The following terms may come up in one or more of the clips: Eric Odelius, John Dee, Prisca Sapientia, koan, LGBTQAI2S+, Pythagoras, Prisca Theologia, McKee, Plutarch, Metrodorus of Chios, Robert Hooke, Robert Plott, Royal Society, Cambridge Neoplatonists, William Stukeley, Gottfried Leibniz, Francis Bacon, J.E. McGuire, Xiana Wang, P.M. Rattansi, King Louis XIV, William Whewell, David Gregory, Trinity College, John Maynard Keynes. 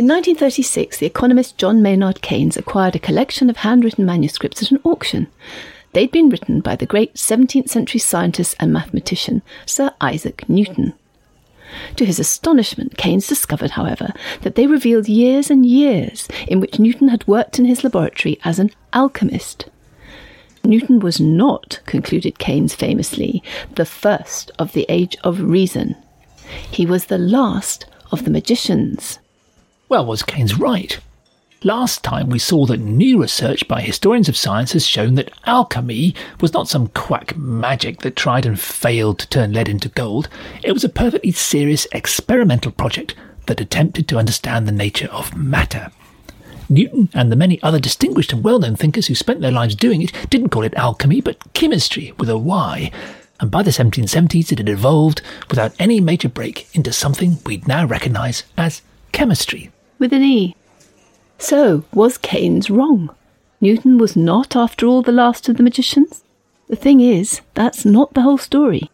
In 1936, the economist John Maynard Keynes acquired a collection of handwritten manuscripts at an auction. They'd been written by the great 17th century scientist and mathematician Sir Isaac Newton. To his astonishment, Keynes discovered, however, that they revealed years and years in which Newton had worked in his laboratory as an alchemist. Newton was not, concluded Keynes famously, the first of the age of reason. He was the last of the magicians. Well, was Keynes right? Last time we saw that new research by historians of science has shown that alchemy was not some quack magic that tried and failed to turn lead into gold. It was a perfectly serious experimental project that attempted to understand the nature of matter. Newton and the many other distinguished and well-known thinkers who spent their lives doing it didn't call it alchemy, but chemistry with a Y. And by the 1770s it had evolved, without any major break, into something we'd now recognise as chemistry. With an E. So, was Keynes wrong? Newton was not, after all, the last of the magicians? The thing is, that's not the whole story.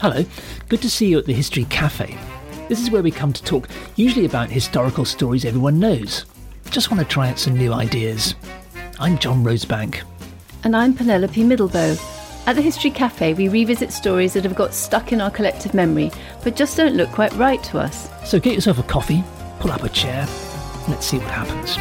Hello, good to see you at the History Cafe. This is where we come to talk, usually about historical stories everyone knows. Just want to try out some new ideas. I'm John Rosebank. And I'm Penelope Middlebow. At the History Cafe, we revisit stories that have got stuck in our collective memory, but just don't look quite right to us. So get yourself a coffee, pull up a chair, and let's see what happens.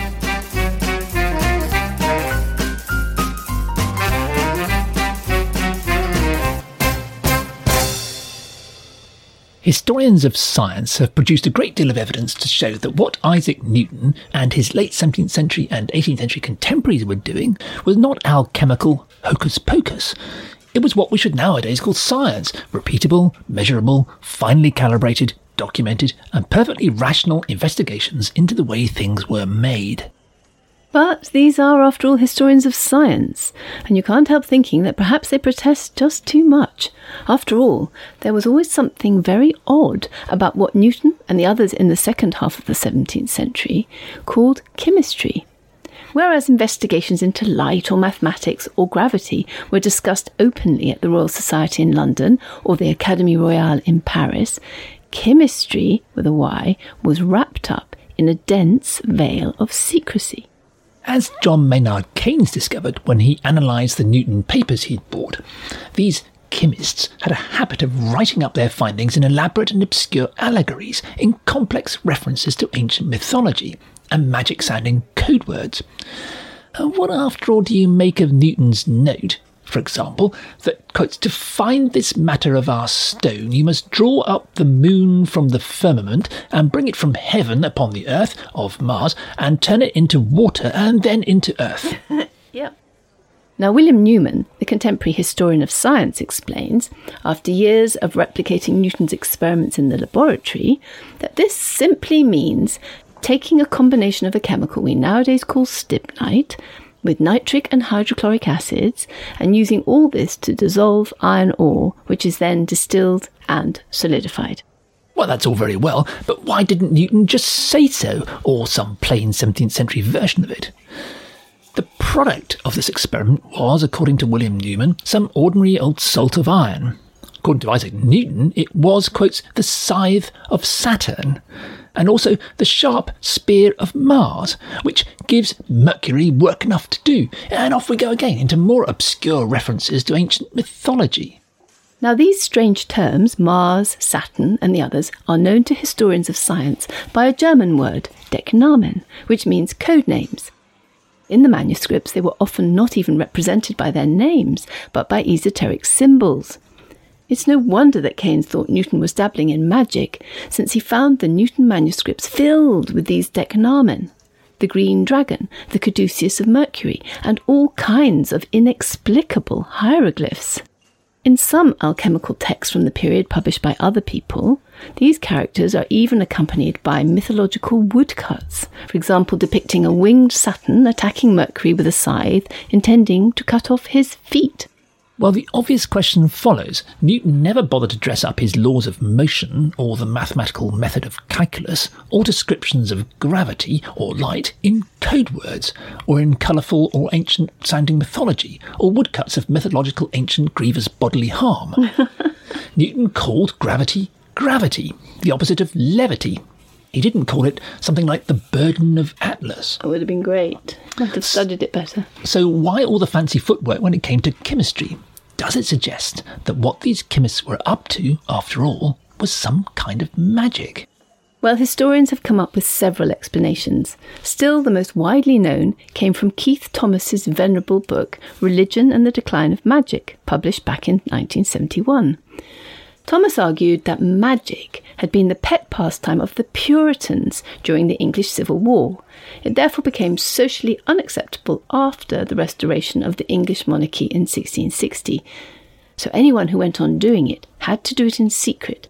Historians of science have produced a great deal of evidence to show that what Isaac Newton and his late 17th century and 18th century contemporaries were doing was not alchemical hocus-pocus. It was what we should nowadays call science, repeatable, measurable, finely calibrated, documented, and perfectly rational investigations into the way things were made. But these are, after all, historians of science, and you can't help thinking that perhaps they protest just too much. After all, there was always something very odd about what Newton and the others in the second half of the 17th century called chemistry. Whereas investigations into light or mathematics or gravity were discussed openly at the Royal Society in London or the Académie Royale in Paris, chemistry, with a Y, was wrapped up in a dense veil of secrecy. As John Maynard Keynes discovered when he analysed the Newton papers he'd bought, these chemists had a habit of writing up their findings in elaborate and obscure allegories, in complex references to ancient mythology and magic-sounding code words. What, after all, do you make of Newton's note, for example, that, quotes, "To find this matter of our stone, you must draw up the moon from the firmament and bring it from heaven upon the earth of Mars and turn it into water and then into earth." Yep. Now, William Newman, the contemporary historian of science, explains, after years of replicating Newton's experiments in the laboratory, that this simply means taking a combination of a chemical we nowadays call stibnite with nitric and hydrochloric acids and using all this to dissolve iron ore, which is then distilled and solidified. Well, that's all very well, but why didn't Newton just say so, or some plain 17th century version of it? The product of this experiment was, according to William Newman, some ordinary old salt of iron. According to Isaac Newton, it was, quotes, "the scythe of Saturn," and also the sharp spear of Mars, which gives Mercury work enough to do. And off we go again into more obscure references to ancient mythology. Now, these strange terms, Mars, Saturn and the others, are known to historians of science by a German word, Decknamen, which means code names. In the manuscripts, they were often not even represented by their names, but by esoteric symbols. It's no wonder that Keynes thought Newton was dabbling in magic, since he found the Newton manuscripts filled with these decknamen, the green dragon, the caduceus of Mercury, and all kinds of inexplicable hieroglyphs. In some alchemical texts from the period published by other people, these characters are even accompanied by mythological woodcuts, for example depicting a winged Saturn attacking Mercury with a scythe, intending to cut off his feet. Well, the obvious question follows. Newton never bothered to dress up his laws of motion, or the mathematical method of calculus, or descriptions of gravity or light in code words, or in colourful or ancient-sounding mythology, or woodcuts of mythological ancient grievous bodily harm. Newton called gravity gravity, the opposite of levity. He didn't call it something like the burden of Atlas. It would have been great. I'd have studied it better. So why all the fancy footwork when it came to chemistry? Does it suggest that what these chemists were up to, after all, was some kind of magic? Well, historians have come up with several explanations. Still, the most widely known came from Keith Thomas's venerable book, Religion and the Decline of Magic, published back in 1971. Thomas argued that magic had been the pet pastime of the Puritans during the English Civil War. It therefore became socially unacceptable after the restoration of the English monarchy in 1660. So anyone who went on doing it had to do it in secret,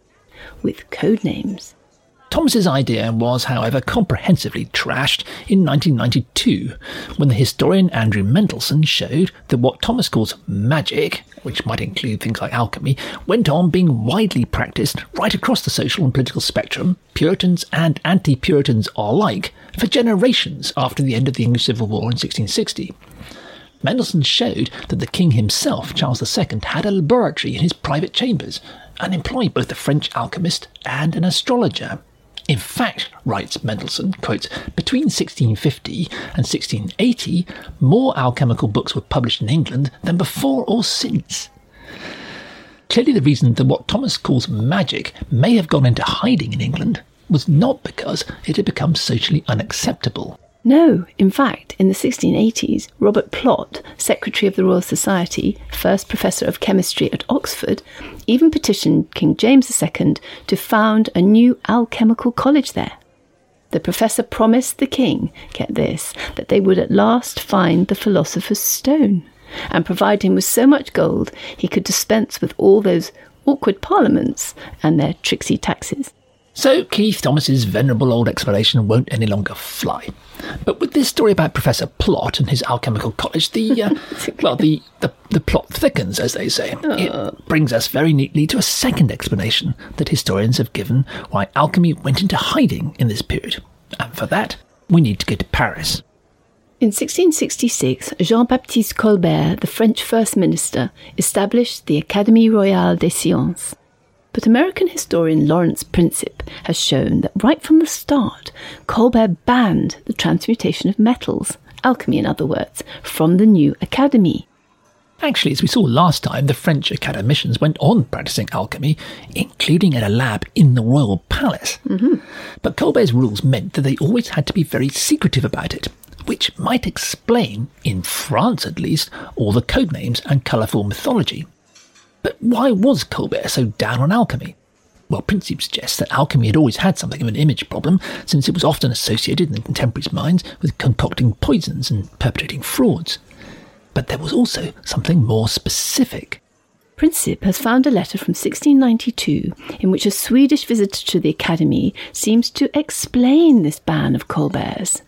with code names. Thomas's idea was, however, comprehensively trashed in 1992, when the historian Andrew Mendelssohn showed that what Thomas calls magic, which might include things like alchemy, went on being widely practised right across the social and political spectrum, Puritans and anti-Puritans alike, for generations after the end of the English Civil War in 1660. Mendelssohn showed that the king himself, Charles II, had a laboratory in his private chambers and employed both a French alchemist and an astrologer. In fact, writes Mendelssohn, quote, between 1650 and 1680, more alchemical books were published in England than before or since. Clearly the reason that what Thomas calls magic may have gone into hiding in England was not because it had become socially unacceptable. No, in fact, in the 1680s, Robert Plott, Secretary of the Royal Society, first Professor of Chemistry at Oxford, even petitioned King James II to found a new alchemical college there. The professor promised the king, get this, that they would at last find the philosopher's stone and provide him with so much gold he could dispense with all those awkward parliaments and their tricksy taxes. So Keith Thomas's venerable old explanation won't any longer fly. But with this story about Professor Plott and his alchemical college, the plot thickens, as they say. It brings us very neatly to a second explanation that historians have given why alchemy went into hiding in this period. And for that, we need to go to Paris. In 1666, Jean-Baptiste Colbert, the French First Minister, established the Académie Royale des Sciences. But American historian Lawrence Principe has shown that right from the start, Colbert banned the transmutation of metals, alchemy in other words, from the new academy. Actually, as we saw last time, the French academicians went on practising alchemy, including at a lab in the royal palace. Mm-hmm. But Colbert's rules meant that they always had to be very secretive about it, which might explain, in France at least, all the codenames and colourful mythology. But why was Colbert so down on alchemy? Well, Principe suggests that alchemy had always had something of an image problem, since it was often associated in the contemporaries' minds with concocting poisons and perpetrating frauds. But there was also something more specific. Principe has found a letter from 1692 in which a Swedish visitor to the academy seems to explain this ban of Colbert's.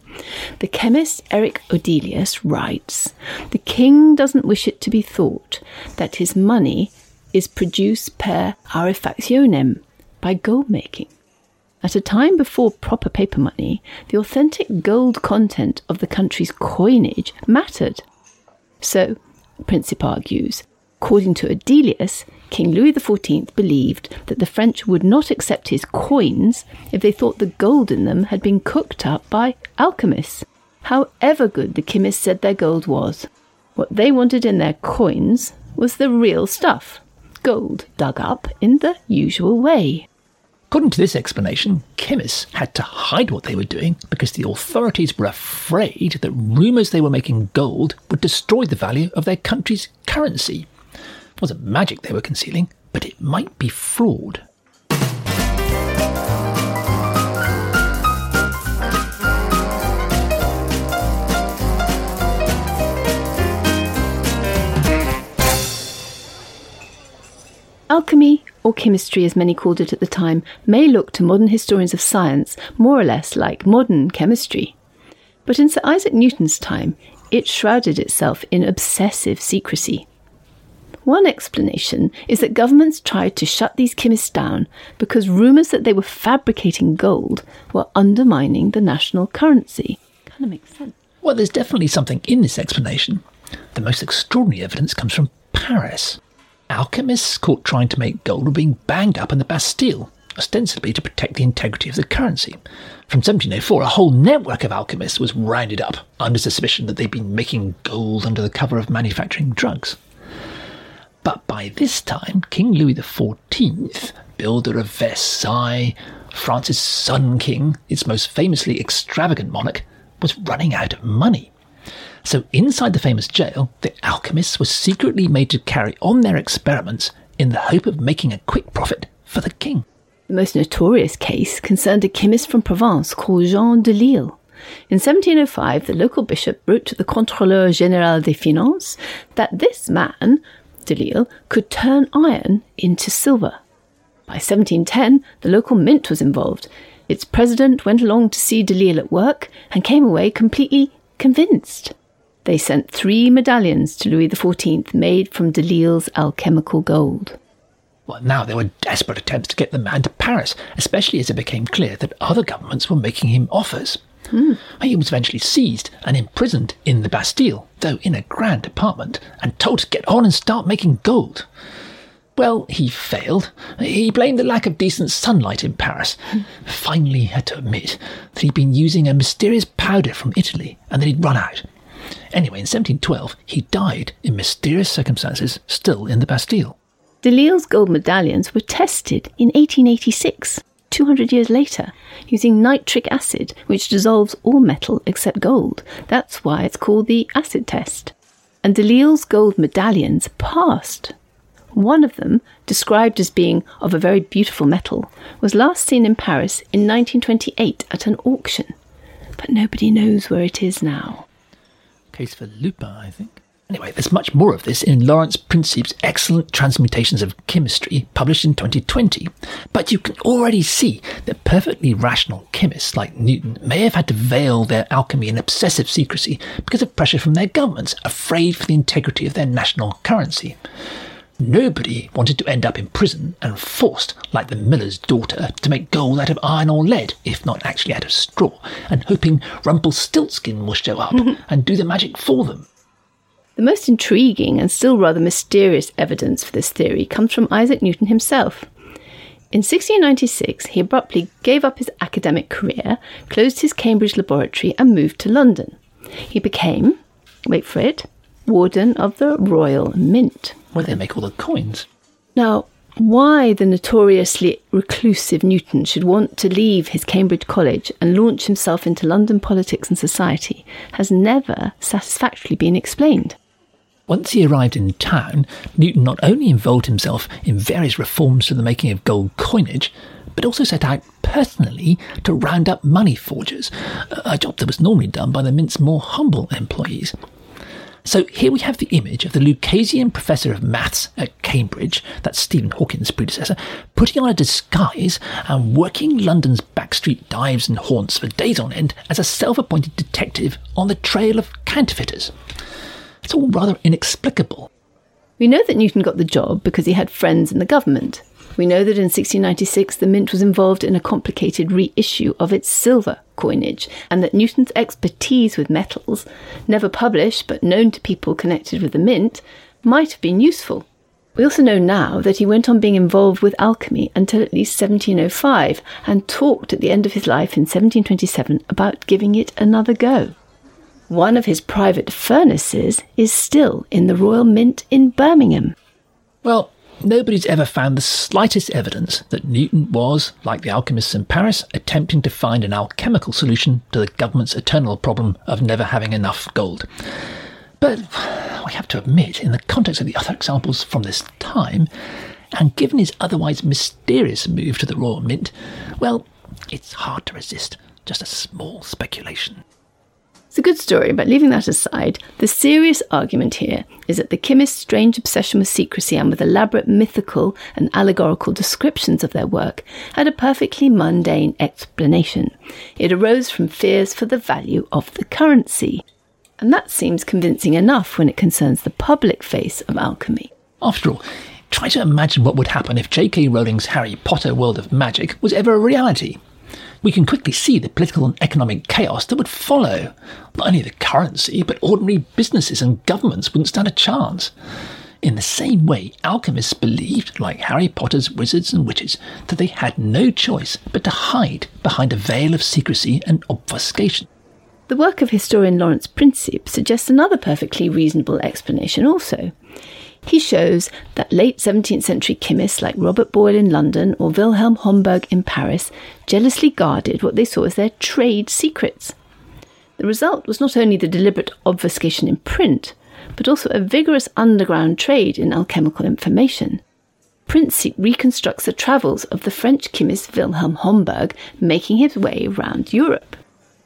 The chemist Eric Odelius writes, "The king doesn't wish it to be thought that his money is produced per arefactionem, by gold-making. At a time before proper paper money, the authentic gold content of the country's coinage mattered." So, Principe argues, according to Odelius, King Louis XIV believed that the French would not accept his coins if they thought the gold in them had been cooked up by alchemists, however good the chemists said their gold was. What they wanted in their coins was the real stuff, gold dug up in the usual way. According to this explanation, chemists had to hide what they were doing because the authorities were afraid that rumours they were making gold would destroy the value of their country's currency. It wasn't magic they were concealing, but it might be fraud. Alchemy, or chemistry as many called it at the time, may look to modern historians of science more or less like modern chemistry. But in Sir Isaac Newton's time, it shrouded itself in obsessive secrecy. One explanation is that governments tried to shut these chemists down because rumours that they were fabricating gold were undermining the national currency. Kind of makes sense. Well, there's definitely something in this explanation. The most extraordinary evidence comes from Paris. Alchemists caught trying to make gold were being banged up in the Bastille, ostensibly to protect the integrity of the currency. From 1704, a whole network of alchemists was rounded up under suspicion that they'd been making gold under the cover of manufacturing drugs. But by this time, King Louis XIV, builder of Versailles, France's Sun King, its most famously extravagant monarch, was running out of money. So inside the famous jail, the alchemists were secretly made to carry on their experiments in the hope of making a quick profit for the king. The most notorious case concerned a chemist from Provence called Jean de Lille. In 1705, the local bishop wrote to the Contrôleur Général des Finances that this man, de Lille, could turn iron into silver. By 1710, the local mint was involved. Its president went along to see de Lille at work and came away completely convinced. They sent 3 medallions to Louis XIV made from de Lille's alchemical gold. Well, now there were desperate attempts to get the man to Paris, especially as it became clear that other governments were making him offers. He was eventually seized and imprisoned in the Bastille, though in a grand apartment, and told to get on and start making gold. Well, he failed. He blamed the lack of decent sunlight in Paris. Finally had to admit that he'd been using a mysterious powder from Italy and that he'd run out. Anyway, in 1712, he died in mysterious circumstances, still in the Bastille. De Lille's gold medallions were tested in 1886, 200 years later, using nitric acid, which dissolves all metal except gold. That's why it's called the acid test. And De Lille's gold medallions passed. One of them, described as being of a very beautiful metal, was last seen in Paris in 1928 at an auction. But nobody knows where it is now. Case for Lupin, I think. Anyway, there's much more of this in Lawrence Principe's excellent Transmutations of Chemistry, published in 2020. But you can already see that perfectly rational chemists like Newton may have had to veil their alchemy in obsessive secrecy because of pressure from their governments, afraid for the integrity of their national currency. Nobody wanted to end up in prison and forced, like the miller's daughter, to make gold out of iron or lead, if not actually out of straw, and hoping Rumpelstiltskin will show up and do the magic for them. The most intriguing and still rather mysterious evidence for this theory comes from Isaac Newton himself. In 1696, he abruptly gave up his academic career, closed his Cambridge laboratory and moved to London. He became, wait for it, warden of the Royal Mint. Where they make all the coins. Now, why the notoriously reclusive Newton should want to leave his Cambridge college and launch himself into London politics and society has never satisfactorily been explained. Once he arrived in town, Newton not only involved himself in various reforms to the making of gold coinage, but also set out personally to round up money forgers, a job that was normally done by the Mint's more humble employees. So here we have the image of the Lucasian Professor of Maths at Cambridge, that's Stephen Hawking's predecessor, putting on a disguise and working London's backstreet dives and haunts for days on end as a self-appointed detective on the trail of counterfeiters. It's all rather inexplicable. We know that Newton got the job because he had friends in the government. We know that in 1696 the Mint was involved in a complicated reissue of its silver coinage and that Newton's expertise with metals, never published but known to people connected with the Mint, might have been useful. We also know now that he went on being involved with alchemy until at least 1705 and talked at the end of his life in 1727 about giving it another go. One of his private furnaces is still in the Royal Mint in Birmingham. Well, nobody's ever found the slightest evidence that Newton was, like the alchemists in Paris, attempting to find an alchemical solution to the government's eternal problem of never having enough gold. But we have to admit, in the context of the other examples from this time, and given his otherwise mysterious move to the Royal Mint, well, it's hard to resist just a small speculation. It's a good story, but leaving that aside, the serious argument here is that the chemist's strange obsession with secrecy and with elaborate mythical and allegorical descriptions of their work had a perfectly mundane explanation. It arose from fears for the value of the currency. And that seems convincing enough when it concerns the public face of alchemy. After all, try to imagine what would happen if J.K. Rowling's Harry Potter world of magic was ever a reality. We can quickly see the political and economic chaos that would follow. Not only the currency, but ordinary businesses and governments wouldn't stand a chance. In the same way, alchemists believed, like Harry Potter's wizards and witches, that they had no choice but to hide behind a veil of secrecy and obfuscation. The work of historian Lawrence Principe suggests another perfectly reasonable explanation also. He shows that late 17th century chemists like Robert Boyle in London or Wilhelm Homburg in Paris jealously guarded what they saw as their trade secrets. The result was not only the deliberate obfuscation in print, but also a vigorous underground trade in alchemical information. Principe reconstructs the travels of the French chemist Wilhelm Homburg making his way around Europe.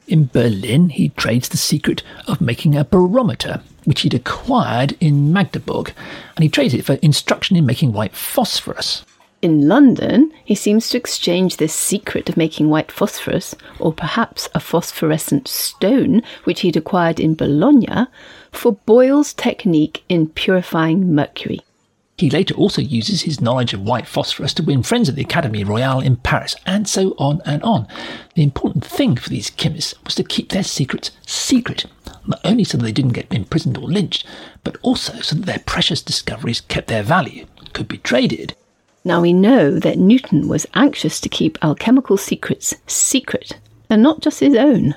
In Berlin, he trades the secret of making a barometer, which he'd acquired in Magdeburg, and he trades it for instruction in making white phosphorus. In London, he seems to exchange this secret of making white phosphorus, or perhaps a phosphorescent stone, which he'd acquired in Bologna, for Boyle's technique in purifying mercury. He later also uses his knowledge of white phosphorus to win friends at the Académie Royale in Paris, and so on and on. The important thing for these chemists was to keep their secrets secret, not only so that they didn't get imprisoned or lynched, but also so that their precious discoveries kept their value, could be traded. Now we know that Newton was anxious to keep alchemical secrets secret, and not just his own.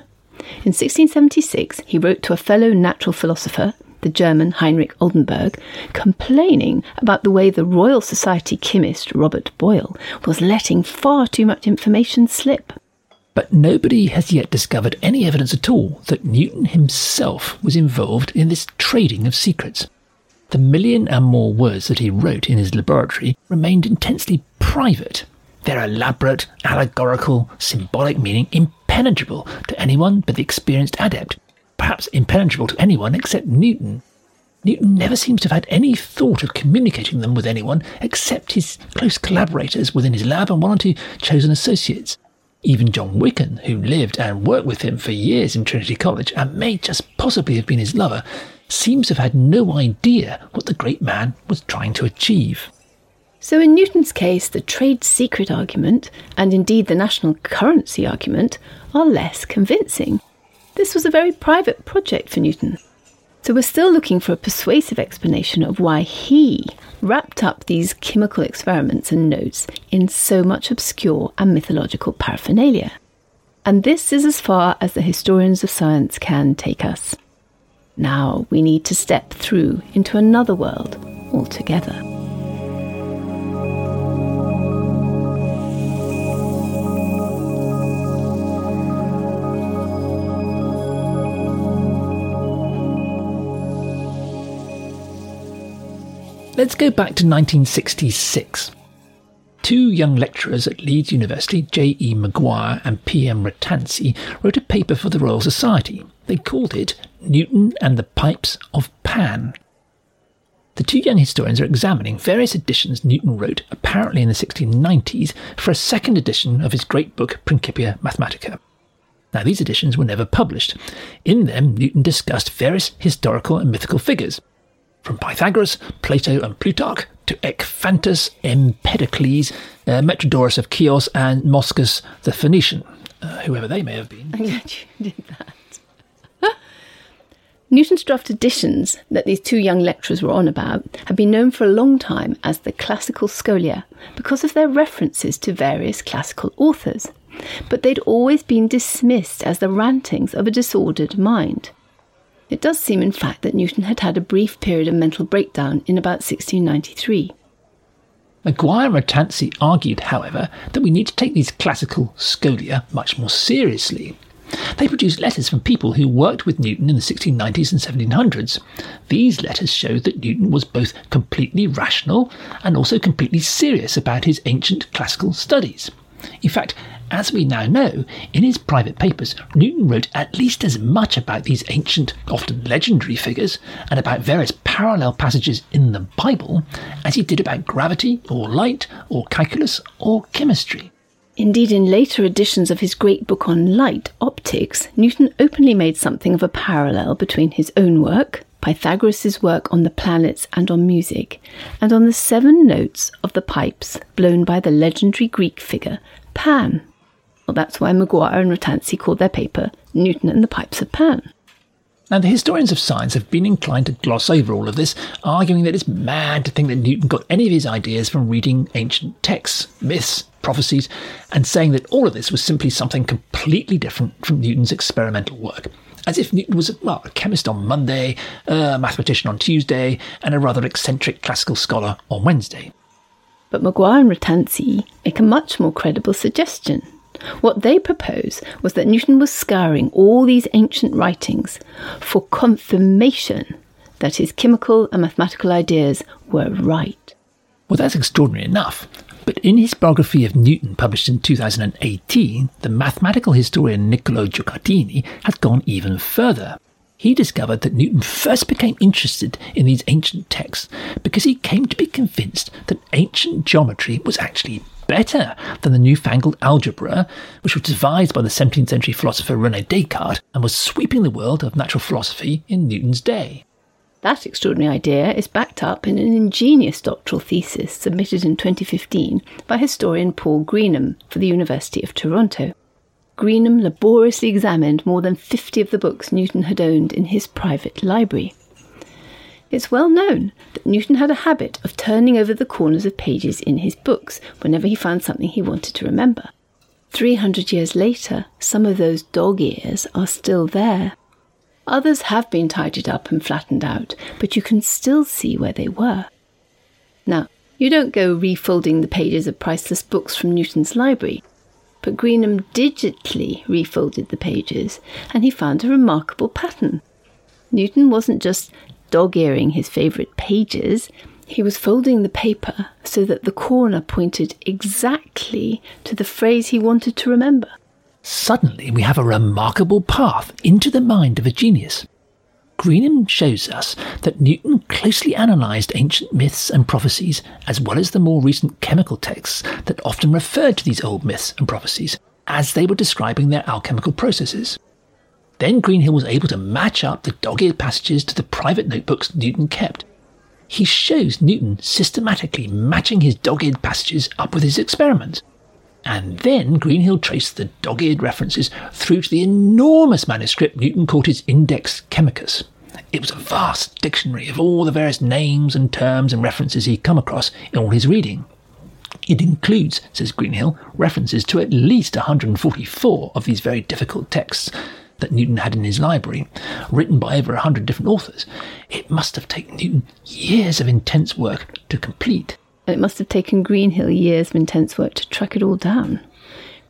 In 1676, he wrote to a fellow natural philosopher, the German Heinrich Oldenburg, complaining about the way the Royal Society chemist Robert Boyle was letting far too much information slip. But nobody has yet discovered any evidence at all that Newton himself was involved in this trading of secrets. The million and more words that he wrote in his laboratory remained intensely private, their elaborate, allegorical, symbolic meaning impenetrable to anyone but the experienced adept, perhaps impenetrable to anyone except Newton. Newton never seems to have had any thought of communicating them with anyone except his close collaborators within his lab and one or two chosen associates. Even John Wickham, who lived and worked with him for years in Trinity College and may just possibly have been his lover, seems to have had no idea what the great man was trying to achieve. So in Newton's case, the trade secret argument, and indeed the national currency argument, are less convincing. This was a very private project for Newton. So we're still looking for a persuasive explanation of why he wrapped up these chemical experiments and notes in so much obscure and mythological paraphernalia. And this is as far as the historians of science can take us. Now we need to step through into another world altogether. Let's go back to 1966. Two young lecturers at Leeds University, J.E. McGuire and P.M. Rattansi, wrote a paper for the Royal Society. They called it Newton and the Pipes of Pan. The two young historians are examining various editions Newton wrote, apparently in the 1690s, for a second edition of his great book Principia Mathematica. Now, these editions were never published. In them, Newton discussed various historical and mythical figures, from Pythagoras, Plato and Plutarch, to Ekphantus, Empedocles, Metrodorus of Chios and Moschus the Phoenician, whoever they may have been. I'm glad you did that. Newton's draft editions that these two young lecturers were on about have been known for a long time as the classical scholia because of their references to various classical authors, but they'd always been dismissed as the rantings of a disordered mind. It does seem, in fact, that Newton had had a brief period of mental breakdown in about 1693. McGuire and Rattansi argued, however, that we need to take these classical scholia much more seriously. They produced letters from people who worked with Newton in the 1690s and 1700s. These letters showed that Newton was both completely rational and also completely serious about his ancient classical studies. In fact, as we now know, in his private papers, Newton wrote at least as much about these ancient, often legendary figures, and about various parallel passages in the Bible, as he did about gravity, or light, or calculus, or chemistry. Indeed, in later editions of his great book on light, Optics, Newton openly made something of a parallel between his own work, Pythagoras' work on the planets and on music, and on the 7 notes of the pipes blown by the legendary Greek figure Pan. Well, that's why McGuire and Rattansi called their paper Newton and the Pipes of Pan. Now, the historians of science have been inclined to gloss over all of this, arguing that it's mad to think that Newton got any of his ideas from reading ancient texts, myths, prophecies, and saying that all of this was simply something completely different from Newton's experimental work. As if Newton was a chemist on Monday, a mathematician on Tuesday, and a rather eccentric classical scholar on Wednesday. But McGuire and Rattansi make a much more credible suggestion. What they propose was that Newton was scouring all these ancient writings for confirmation that his chemical and mathematical ideas were right. Well, that's extraordinary enough. But in his biography of Newton, published in 2018, the mathematical historian Niccolò Guicciardini has gone even further. He discovered that Newton first became interested in these ancient texts because he came to be convinced that ancient geometry was actually better than the newfangled algebra, which was devised by the 17th century philosopher René Descartes and was sweeping the world of natural philosophy in Newton's day. That extraordinary idea is backed up in an ingenious doctoral thesis submitted in 2015 by historian Paul Greenham for the University of Toronto. Greenham laboriously examined more than 50 of the books Newton had owned in his private library. It's well known that Newton had a habit of turning over the corners of pages in his books whenever he found something he wanted to remember. 300 years later, some of those dog ears are still there. Others have been tidied up and flattened out, but you can still see where they were. Now, you don't go refolding the pages of priceless books from Newton's library, but Greenham digitally refolded the pages, and he found a remarkable pattern. Newton wasn't just dog-earing his favourite pages, he was folding the paper so that the corner pointed exactly to the phrase he wanted to remember. Suddenly we have a remarkable path into the mind of a genius. Greenham shows us that Newton closely analysed ancient myths and prophecies, as well as the more recent chemical texts that often referred to these old myths and prophecies, as they were describing their alchemical processes. Then Greenhill was able to match up the dog-eared passages to the private notebooks Newton kept. He shows Newton systematically matching his dog-eared passages up with his experiments. And then Greenhill traced the dog-eared references through to the enormous manuscript Newton called his Index Chemicus. It was a vast dictionary of all the various names and terms and references he'd come across in all his reading. It includes, says Greenhill, references to at least 144 of these very difficult texts that Newton had in his library, written by over 100 different authors. It must have taken Newton years of intense work to complete. And it must have taken Greenhill years of intense work to track it all down.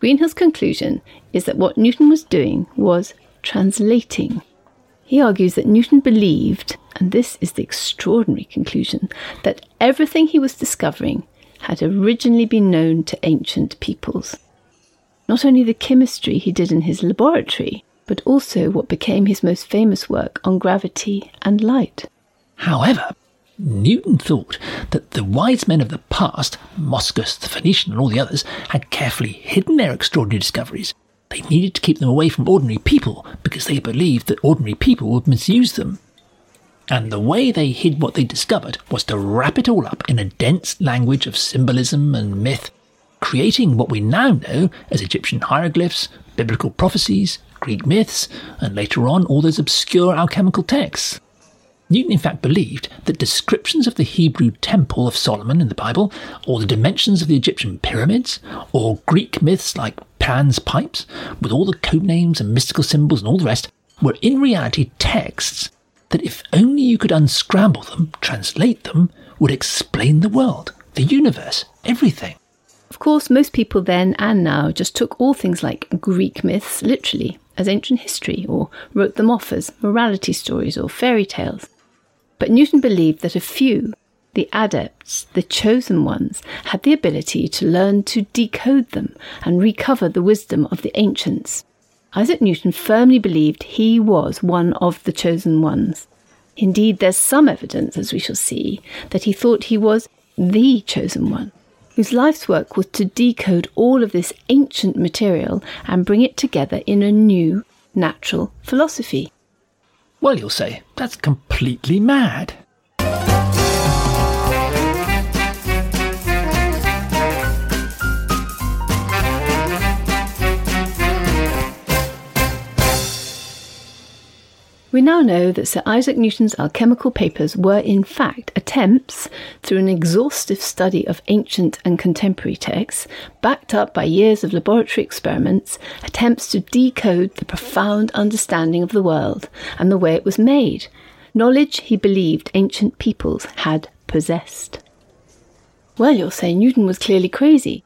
Greenhill's conclusion is that what Newton was doing was translating. He argues that Newton believed, and this is the extraordinary conclusion, that everything he was discovering had originally been known to ancient peoples. Not only the chemistry he did in his laboratory, but also what became his most famous work on gravity and light. However, Newton thought that the wise men of the past, Moschus the Phoenician and all the others, had carefully hidden their extraordinary discoveries. They needed to keep them away from ordinary people because they believed that ordinary people would misuse them. And the way they hid what they discovered was to wrap it all up in a dense language of symbolism and myth, creating what we now know as Egyptian hieroglyphs, biblical prophecies, Greek myths, and later on all those obscure alchemical texts. Newton in fact believed that descriptions of the Hebrew temple of Solomon in the Bible, or the dimensions of the Egyptian pyramids, or Greek myths like Pan's pipes, with all the code names and mystical symbols and all the rest, were in reality texts that if only you could unscramble them, translate them, would explain the world, the universe, everything. Of course, most people then and now just took all things like Greek myths literally as ancient history, or wrote them off as morality stories or fairy tales. But Newton believed that a few, the adepts, the chosen ones, had the ability to learn to decode them and recover the wisdom of the ancients. Isaac Newton firmly believed he was one of the chosen ones. Indeed, there's some evidence, as we shall see, that he thought he was the chosen one, whose life's work was to decode all of this ancient material and bring it together in a new, natural philosophy. Well, you'll say, that's completely mad. We now know that Sir Isaac Newton's alchemical papers were in fact attempts, through an exhaustive study of ancient and contemporary texts, backed up by years of laboratory experiments, attempts to decode the profound understanding of the world and the way it was made, knowledge he believed ancient peoples had possessed. Well, you'll say Newton was clearly crazy.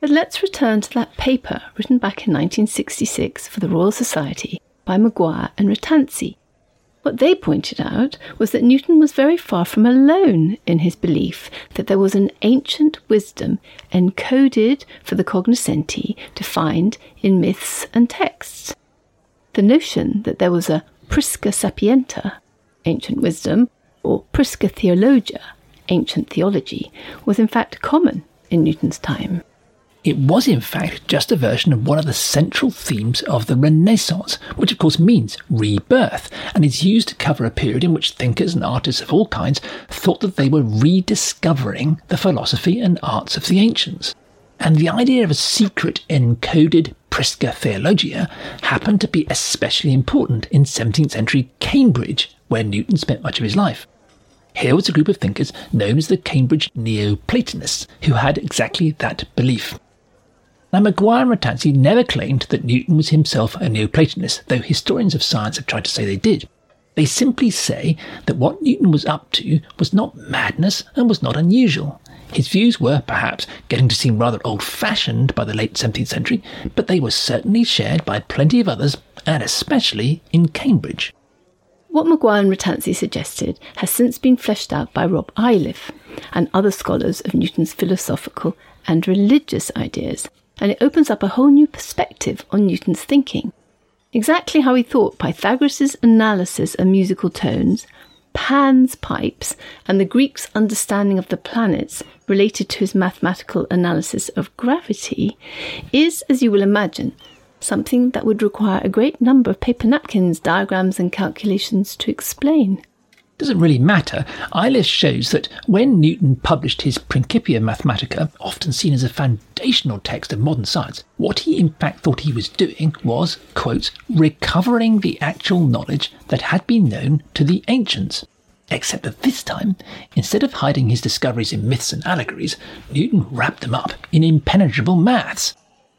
But let's return to that paper written back in 1966 for the Royal Society by McGuire and Rattansi. What they pointed out was that Newton was very far from alone in his belief that there was an ancient wisdom encoded for the cognoscenti to find in myths and texts. The notion that there was a Prisca Sapientia, ancient wisdom, or Prisca Theologia, ancient theology, was in fact common in Newton's time. It was in fact just a version of one of the central themes of the Renaissance, which of course means rebirth, and is used to cover a period in which thinkers and artists of all kinds thought that they were rediscovering the philosophy and arts of the ancients. And the idea of a secret encoded Prisca Theologia happened to be especially important in 17th century Cambridge, where Newton spent much of his life. Here was a group of thinkers known as the Cambridge Neoplatonists, who had exactly that belief. Now, McGuire and Rattansi never claimed that Newton was himself a Neoplatonist, though historians of science have tried to say they did. They simply say that what Newton was up to was not madness and was not unusual. His views were, perhaps, getting to seem rather old-fashioned by the late 17th century, but they were certainly shared by plenty of others, and especially in Cambridge. What McGuire and Rattansi suggested has since been fleshed out by Rob Iliff and other scholars of Newton's philosophical and religious ideas, and it opens up a whole new perspective on Newton's thinking. Exactly how he thought Pythagoras' analysis of musical tones, Pan's pipes, and the Greeks' understanding of the planets related to his mathematical analysis of gravity is, as you will imagine, something that would require a great number of paper napkins, diagrams and calculations to explain. Doesn't really matter. Iliff shows that when Newton published his Principia Mathematica, often seen as a foundational text of modern science, what he in fact thought he was doing was, quote, recovering the actual knowledge that had been known to the ancients. Except that this time, instead of hiding his discoveries in myths and allegories, Newton wrapped them up in impenetrable maths.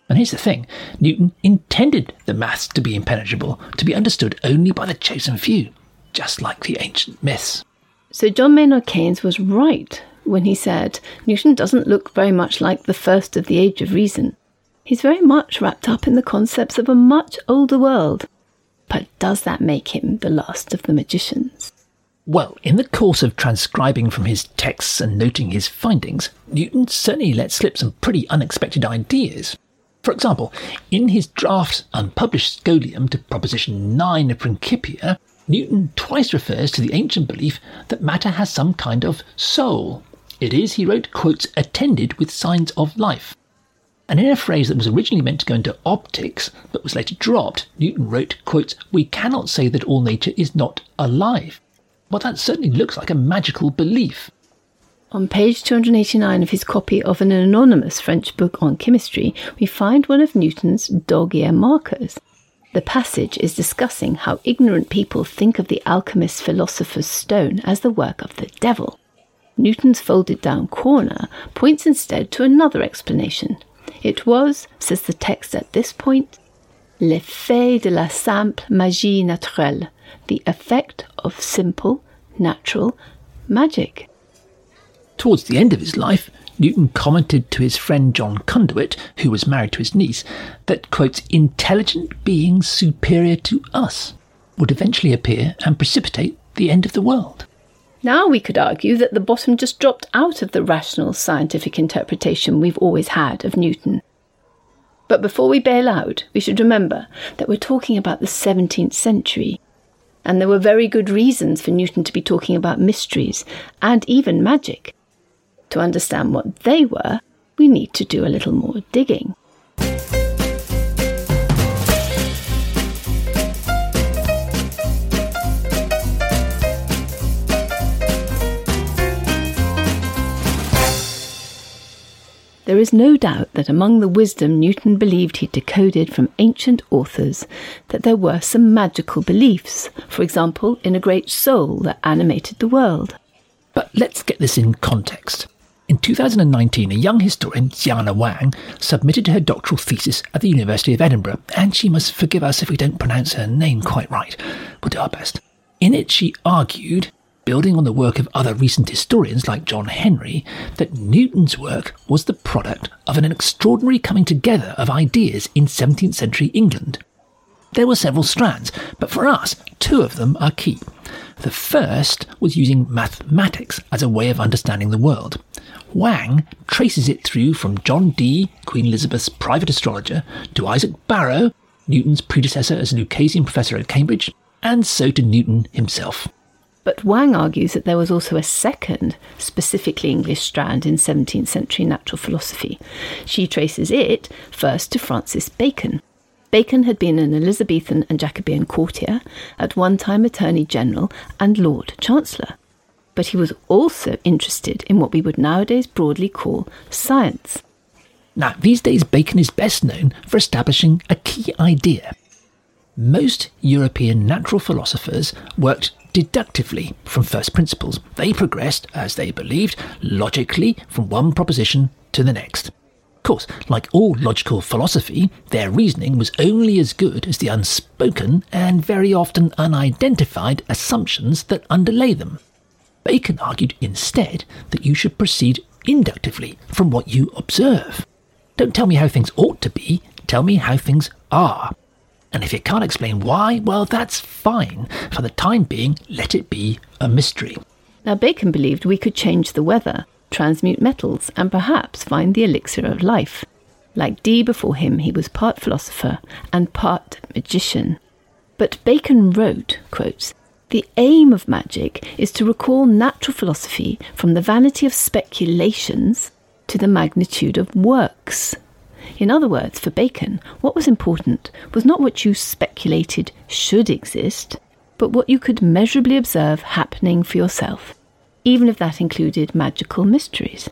And here's the thing, Newton intended the maths to be impenetrable, to be understood only by the chosen few, just like the ancient myths. So John Maynard Keynes was right when he said, Newton doesn't look very much like the first of the age of reason. He's very much wrapped up in the concepts of a much older world. But does that make him the last of the magicians? Well, in the course of transcribing from his texts and noting his findings, Newton certainly let slip some pretty unexpected ideas. For example, in his draft unpublished Scholium to Proposition 9 of Principia, Newton twice refers to the ancient belief that matter has some kind of soul. It is, he wrote, quotes, attended with signs of life. And in a phrase that was originally meant to go into optics, but was later dropped, Newton wrote, quotes, we cannot say that all nature is not alive. Well, that certainly looks like a magical belief. On page 289 of his copy of an anonymous French book on chemistry, we find one of Newton's dog-ear markers. The passage is discussing how ignorant people think of the alchemist's philosopher's stone as the work of the devil. Newton's folded down corner points instead to another explanation. It was, says the text at this point, l'effet de la simple magie naturelle, the effect of simple, natural magic. Towards the end of his life, Newton commented to his friend John Conduit, who was married to his niece, that, quotes, intelligent beings superior to us would eventually appear and precipitate the end of the world. Now we could argue that the bottom just dropped out of the rational scientific interpretation we've always had of Newton. But before we bail out, we should remember that we're talking about the 17th century, and there were very good reasons for Newton to be talking about mysteries and even magic. To understand what they were, we need to do a little more digging. There is no doubt that among the wisdom Newton believed he decoded from ancient authors, that there were some magical beliefs, for example, in a great soul that animated the world. But let's get this in context. In 2019, a young historian, Xiana Wang, submitted her doctoral thesis at the University of Edinburgh, and she must forgive us if we don't pronounce her name quite right. We'll do our best. In it, she argued, building on the work of other recent historians like John Henry, that Newton's work was the product of an extraordinary coming together of ideas in 17th century England. There were several strands, but for us, two of them are key. The first was using mathematics as a way of understanding the world. Wang traces it through from John Dee, Queen Elizabeth's private astrologer, to Isaac Barrow, Newton's predecessor as Lucasian Professor at Cambridge, and so to Newton himself. But Wang argues that there was also a second, specifically English strand in 17th century natural philosophy. She traces it first to Francis Bacon. Bacon had been an Elizabethan and Jacobean courtier, at one time Attorney General and Lord Chancellor. But he was also interested in what we would nowadays broadly call science. Now, these days Bacon is best known for establishing a key idea. Most European natural philosophers worked deductively from first principles. They progressed, as they believed, logically from one proposition to the next. Of course, like all logical philosophy, their reasoning was only as good as the unspoken and very often unidentified assumptions that underlay them. Bacon argued instead that you should proceed inductively from what you observe. Don't tell me how things ought to be, tell me how things are. And if you can't explain why, well, that's fine. For the time being, let it be a mystery. Now, Bacon believed we could change the weather, transmute metals, and perhaps find the elixir of life. Like Dee before him, he was part philosopher and part magician. But Bacon wrote, quotes, "The aim of magic is to recall natural philosophy from the vanity of speculations to the magnitude of works." In other words, for Bacon, what was important was not what you speculated should exist, but what you could measurably observe happening for yourself, even if that included magical mysteries.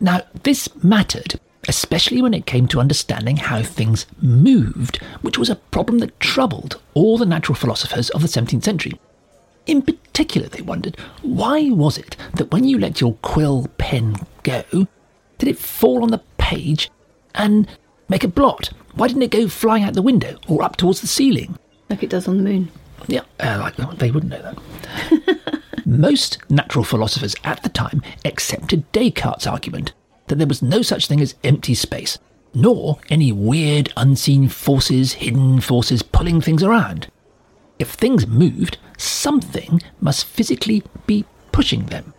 Now, this mattered, especially when it came to understanding how things moved, which was a problem that troubled all the natural philosophers of the 17th century. In particular, they wondered, why was it that when you let your quill pen go, did it fall on the page and make a blot? Why didn't it go flying out the window or up towards the ceiling? Like it does on the moon. Yeah, they wouldn't know that. Most natural philosophers at the time accepted Descartes' argument that there was no such thing as empty space, nor any weird unseen forces, hidden forces pulling things around. If things moved, something must physically be pushing them.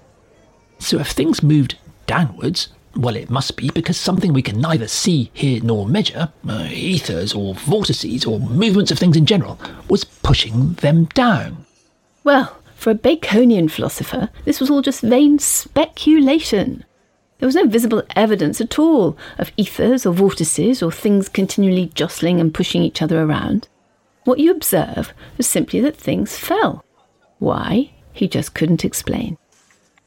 So if things moved downwards, well, it must be because something we can neither see, hear nor measure, ethers or vortices or movements of things in general, was pushing them down. Well, for a Baconian philosopher, this was all just vain speculation. There was no visible evidence at all of ethers or vortices or things continually jostling and pushing each other around. What you observe was simply that things fell. Why? He just couldn't explain.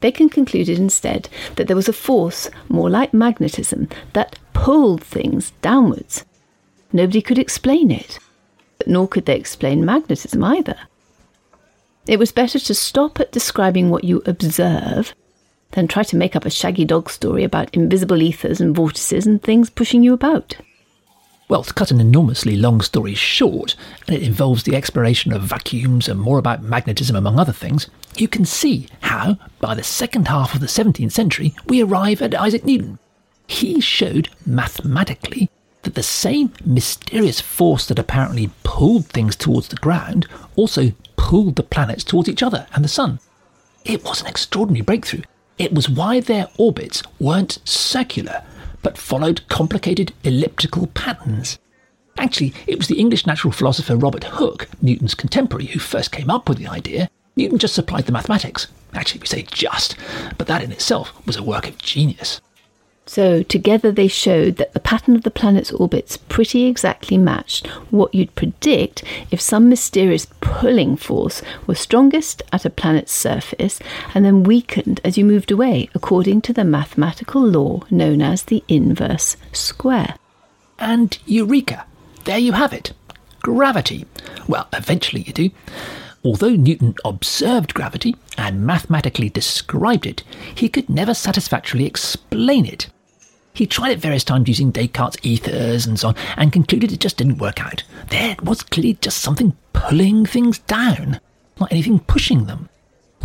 Bacon concluded instead that there was a force, more like magnetism, that pulled things downwards. Nobody could explain it, but nor could they explain magnetism either. It was better to stop at describing what you observe than try to make up a shaggy dog story about invisible ethers and vortices and things pushing you about. Well, to cut an enormously long story short, and it involves the exploration of vacuums and more about magnetism among other things, you can see how, by the second half of the 17th century, we arrive at Isaac Newton. He showed mathematically that the same mysterious force that apparently pulled things towards the ground also pulled the planets towards each other and the sun. It was an extraordinary breakthrough. It was why their orbits weren't circular, but followed complicated elliptical patterns. Actually, it was the English natural philosopher Robert Hooke, Newton's contemporary, who first came up with the idea. Newton just supplied the mathematics. Actually, we say just, but that in itself was a work of genius. So together they showed that the pattern of the planet's orbits pretty exactly matched what you'd predict if some mysterious pulling force was strongest at a planet's surface and then weakened as you moved away, according to the mathematical law known as the inverse square. And eureka! There you have it. Gravity. Well, eventually you do. Although Newton observed gravity and mathematically described it, he could never satisfactorily explain it. He tried it various times using Descartes' ethers and so on, and concluded it just didn't work out. There was clearly just something pulling things down, not anything pushing them.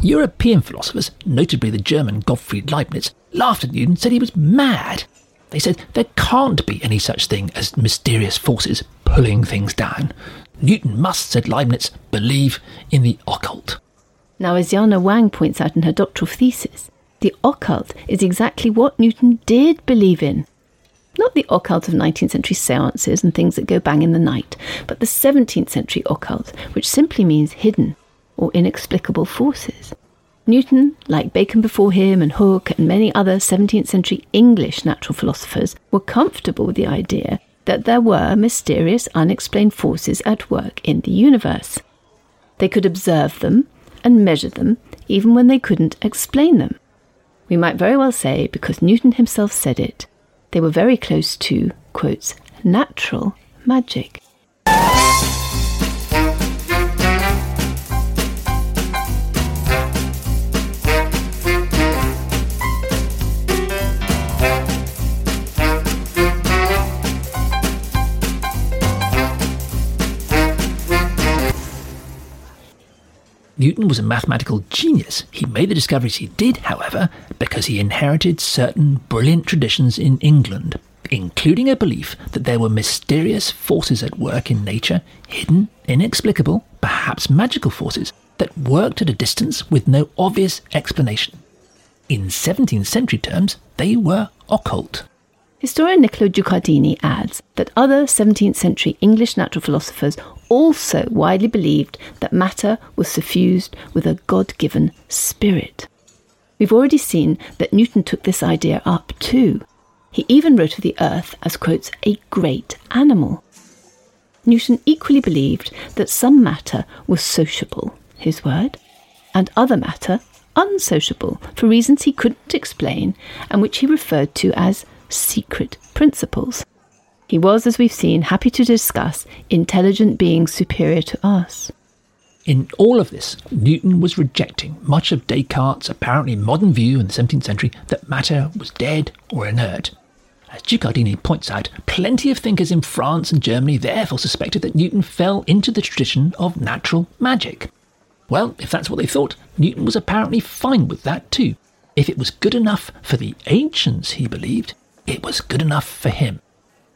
European philosophers, notably the German Gottfried Leibniz, laughed at Newton and said he was mad. They said there can't be any such thing as mysterious forces pulling things down. Newton must, said Leibniz, believe in the occult. Now, as Xiana Wang points out in her doctoral thesis, the occult is exactly what Newton did believe in. Not the occult of 19th century seances and things that go bang in the night, but the 17th century occult, which simply means hidden or inexplicable forces. Newton, like Bacon before him and Hooke and many other 17th century English natural philosophers, were comfortable with the idea that there were mysterious, unexplained forces at work in the universe. They could observe them and measure them, even when they couldn't explain them. We might very well say, because Newton himself said it, they were very close to, quotes, natural magic. Newton was a mathematical genius. He made the discoveries he did, however, because he inherited certain brilliant traditions in England, including a belief that there were mysterious forces at work in nature, hidden, inexplicable, perhaps magical forces, that worked at a distance with no obvious explanation. In 17th century terms, they were occult. Historian Niccolò Guicciardini adds that other 17th century English natural philosophers also widely believed that matter was suffused with a God-given spirit. We've already seen that Newton took this idea up too. He even wrote of the earth as, quotes, a great animal. Newton equally believed that some matter was sociable, his word, and other matter unsociable for reasons he couldn't explain and which he referred to as secret principles. He was, as we've seen, happy to discuss intelligent beings superior to us. In all of this, Newton was rejecting much of Descartes' apparently modern view in the 17th century that matter was dead or inert. As Guicciardini points out, plenty of thinkers in France and Germany therefore suspected that Newton fell into the tradition of natural magic. Well, if that's what they thought, Newton was apparently fine with that too. If it was good enough for the ancients, he believed, it was good enough for him.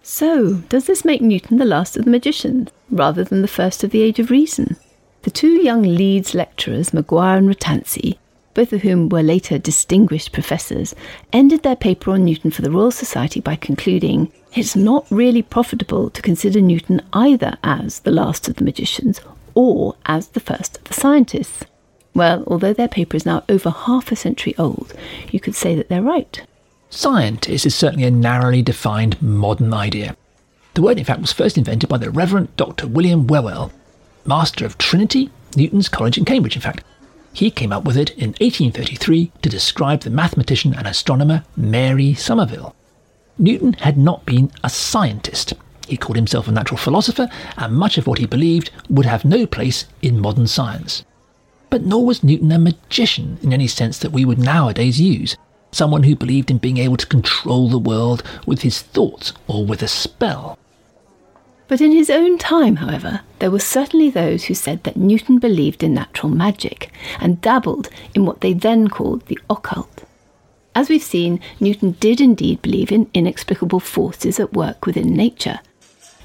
So, does this make Newton the last of the magicians, rather than the first of the Age of Reason? The two young Leeds lecturers, McGuire and Rattansi, both of whom were later distinguished professors, ended their paper on Newton for the Royal Society by concluding, it's not really profitable to consider Newton either as the last of the magicians or as the first of the scientists. Well, although their paper is now over half a century old, you could say that they're right. Scientist is certainly a narrowly defined modern idea. The word, in fact, was first invented by the Reverend Dr. William Whewell, Master of Trinity, Newton's College in Cambridge, in fact. He came up with it in 1833 to describe the mathematician and astronomer Mary Somerville. Newton had not been a scientist. He called himself a natural philosopher, and much of what he believed would have no place in modern science. But nor was Newton a magician in any sense that we would nowadays use. Someone who believed in being able to control the world with his thoughts or with a spell. But in his own time, however, there were certainly those who said that Newton believed in natural magic and dabbled in what they then called the occult. As we've seen, Newton did indeed believe in inexplicable forces at work within nature.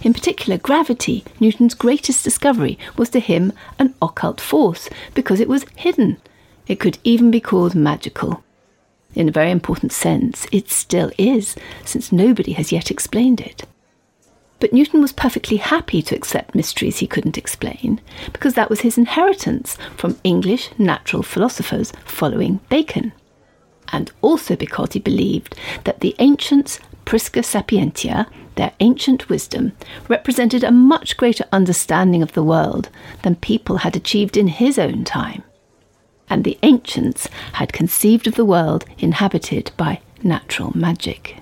In particular, gravity, Newton's greatest discovery, was to him an occult force because it was hidden. It could even be called magical. In a very important sense, it still is, since nobody has yet explained it. But Newton was perfectly happy to accept mysteries he couldn't explain, because that was his inheritance from English natural philosophers following Bacon. and also because he believed that the ancients' Prisca Sapientia, their ancient wisdom, represented a much greater understanding of the world than people had achieved in his own time. And the ancients had conceived of the world inhabited by natural magic.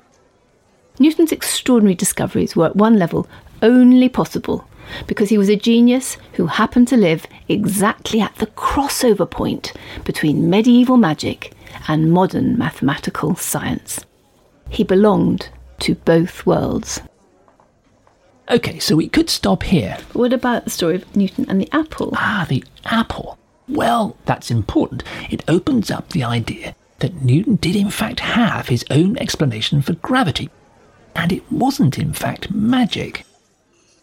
Newton's extraordinary discoveries were at one level only possible because he was a genius who happened to live exactly at the crossover point between medieval magic and modern mathematical science. He belonged to both worlds. OK, so we could stop here. What about the story of Newton and the apple? The apple. Well, that's important. It opens up the idea that Newton did in fact have his own explanation for gravity, and it wasn't in fact magic.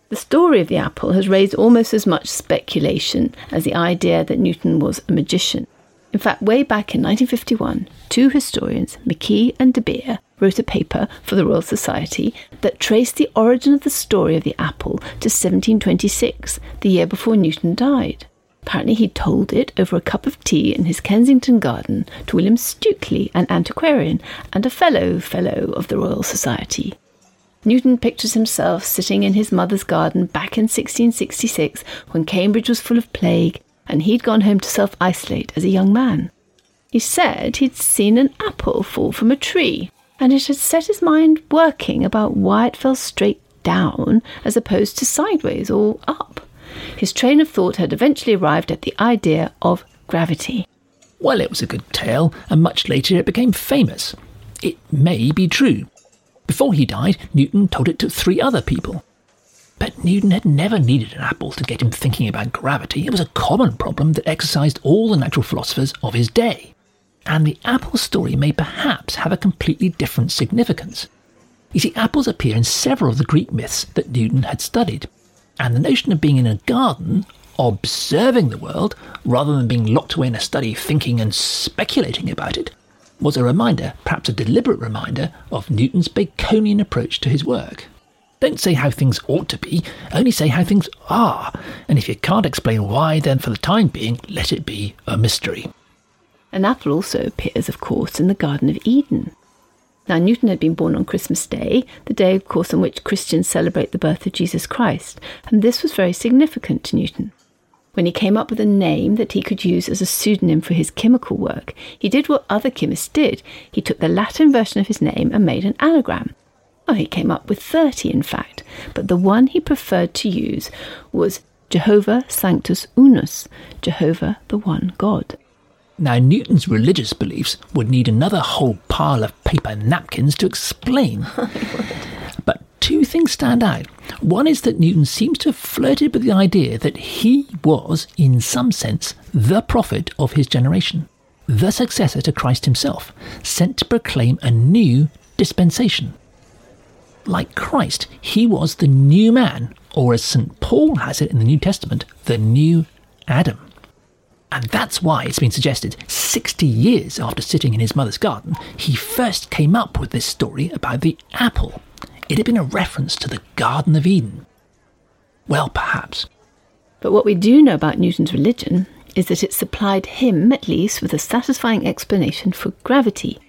The story of the apple has raised almost as much speculation as the idea that Newton was a magician. In fact, way back in 1951, two historians, McKee and De Beer, wrote a paper for the Royal Society that traced the origin of the story of the apple to 1726, the year before Newton died. Apparently he told it over a cup of tea in his Kensington garden to William Stukeley, an antiquarian and a fellow of the Royal Society. Newton pictures himself sitting in his mother's garden back in 1666 when Cambridge was full of plague and he'd gone home to self-isolate as a young man. He said he'd seen an apple fall from a tree and it had set his mind working about why it fell straight down as opposed to sideways or up. His train of thought had eventually arrived at the idea of gravity. Well, it was a good tale, and much later it became famous. It may be true. Before he died, Newton told it to three other people. But Newton had never needed an apple to get him thinking about gravity. It was a common problem that exercised all the natural philosophers of his day. And the apple story may perhaps have a completely different significance. You see, apples appear in several of the Greek myths that Newton had studied. And the notion of being in a garden, observing the world, rather than being locked away in a study thinking and speculating about it, was a reminder, perhaps a deliberate reminder, of Newton's Baconian approach to his work. Don't say how things ought to be, only say how things are. And if you can't explain why, then for the time being, let it be a mystery. An apple also appears, of course, in the Garden of Eden. Now, Newton had been born on Christmas Day, the day, of course, on which Christians celebrate the birth of Jesus Christ, and this was very significant to Newton. When he came up with a name that he could use as a pseudonym for his chemical work, he did what other chemists did. He took the Latin version of his name and made an anagram. Well, he came up with 30, in fact, but the one he preferred to use was Jehovah Sanctus Unus, Jehovah the One God. Now, Newton's religious beliefs would need another whole pile of paper napkins to explain. But two things stand out. One is that Newton seems to have flirted with the idea that he was, in some sense, the prophet of his generation, the successor to Christ himself, sent to proclaim a new dispensation. Like Christ, he was the new man, or as St. Paul has it in the New Testament, the new Adam. And that's why it's been suggested 60 years after sitting in his mother's garden, he first came up with this story about the apple. It had been a reference to the Garden of Eden. Well, perhaps. But what we do know about Newton's religion is that it supplied him, at least, with a satisfying explanation for gravity.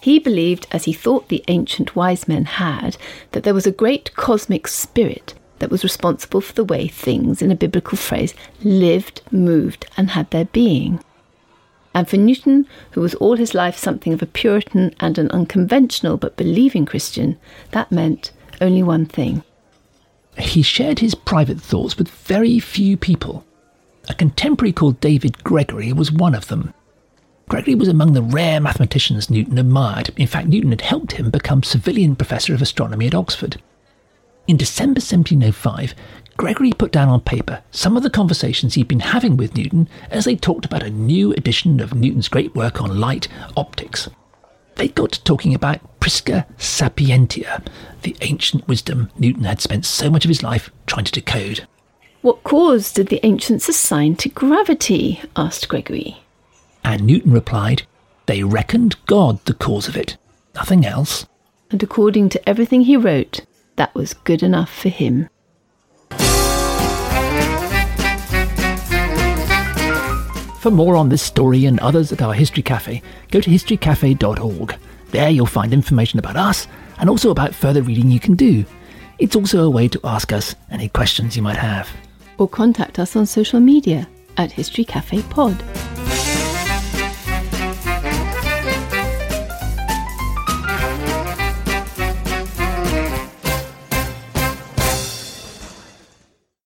He believed, as he thought the ancient wise men had, that there was a great cosmic spirit that was responsible for the way things, in a biblical phrase, lived, moved and had their being. And for Newton, who was all his life something of a Puritan and an unconventional but believing Christian, that meant only one thing. He shared his private thoughts with very few people. A contemporary called David Gregory was one of them. Gregory was among the rare mathematicians Newton admired. In fact, Newton had helped him become civilian professor of astronomy at Oxford. In December 1705, Gregory put down on paper some of the conversations he'd been having with Newton as they talked about a new edition of Newton's great work on light, Optics. They got to talking about Prisca Sapientia, the ancient wisdom Newton had spent so much of his life trying to decode. What cause did the ancients assign to gravity? Asked Gregory. And Newton replied, they reckoned God the cause of it, nothing else. And according to everything he wrote, that was good enough for him. For more on this story and others at our History Cafe, go to historycafe.org. There you'll find information about us and also about further reading you can do. It's also a way to ask us any questions you might have. Or contact us on social media at History Cafe Pod.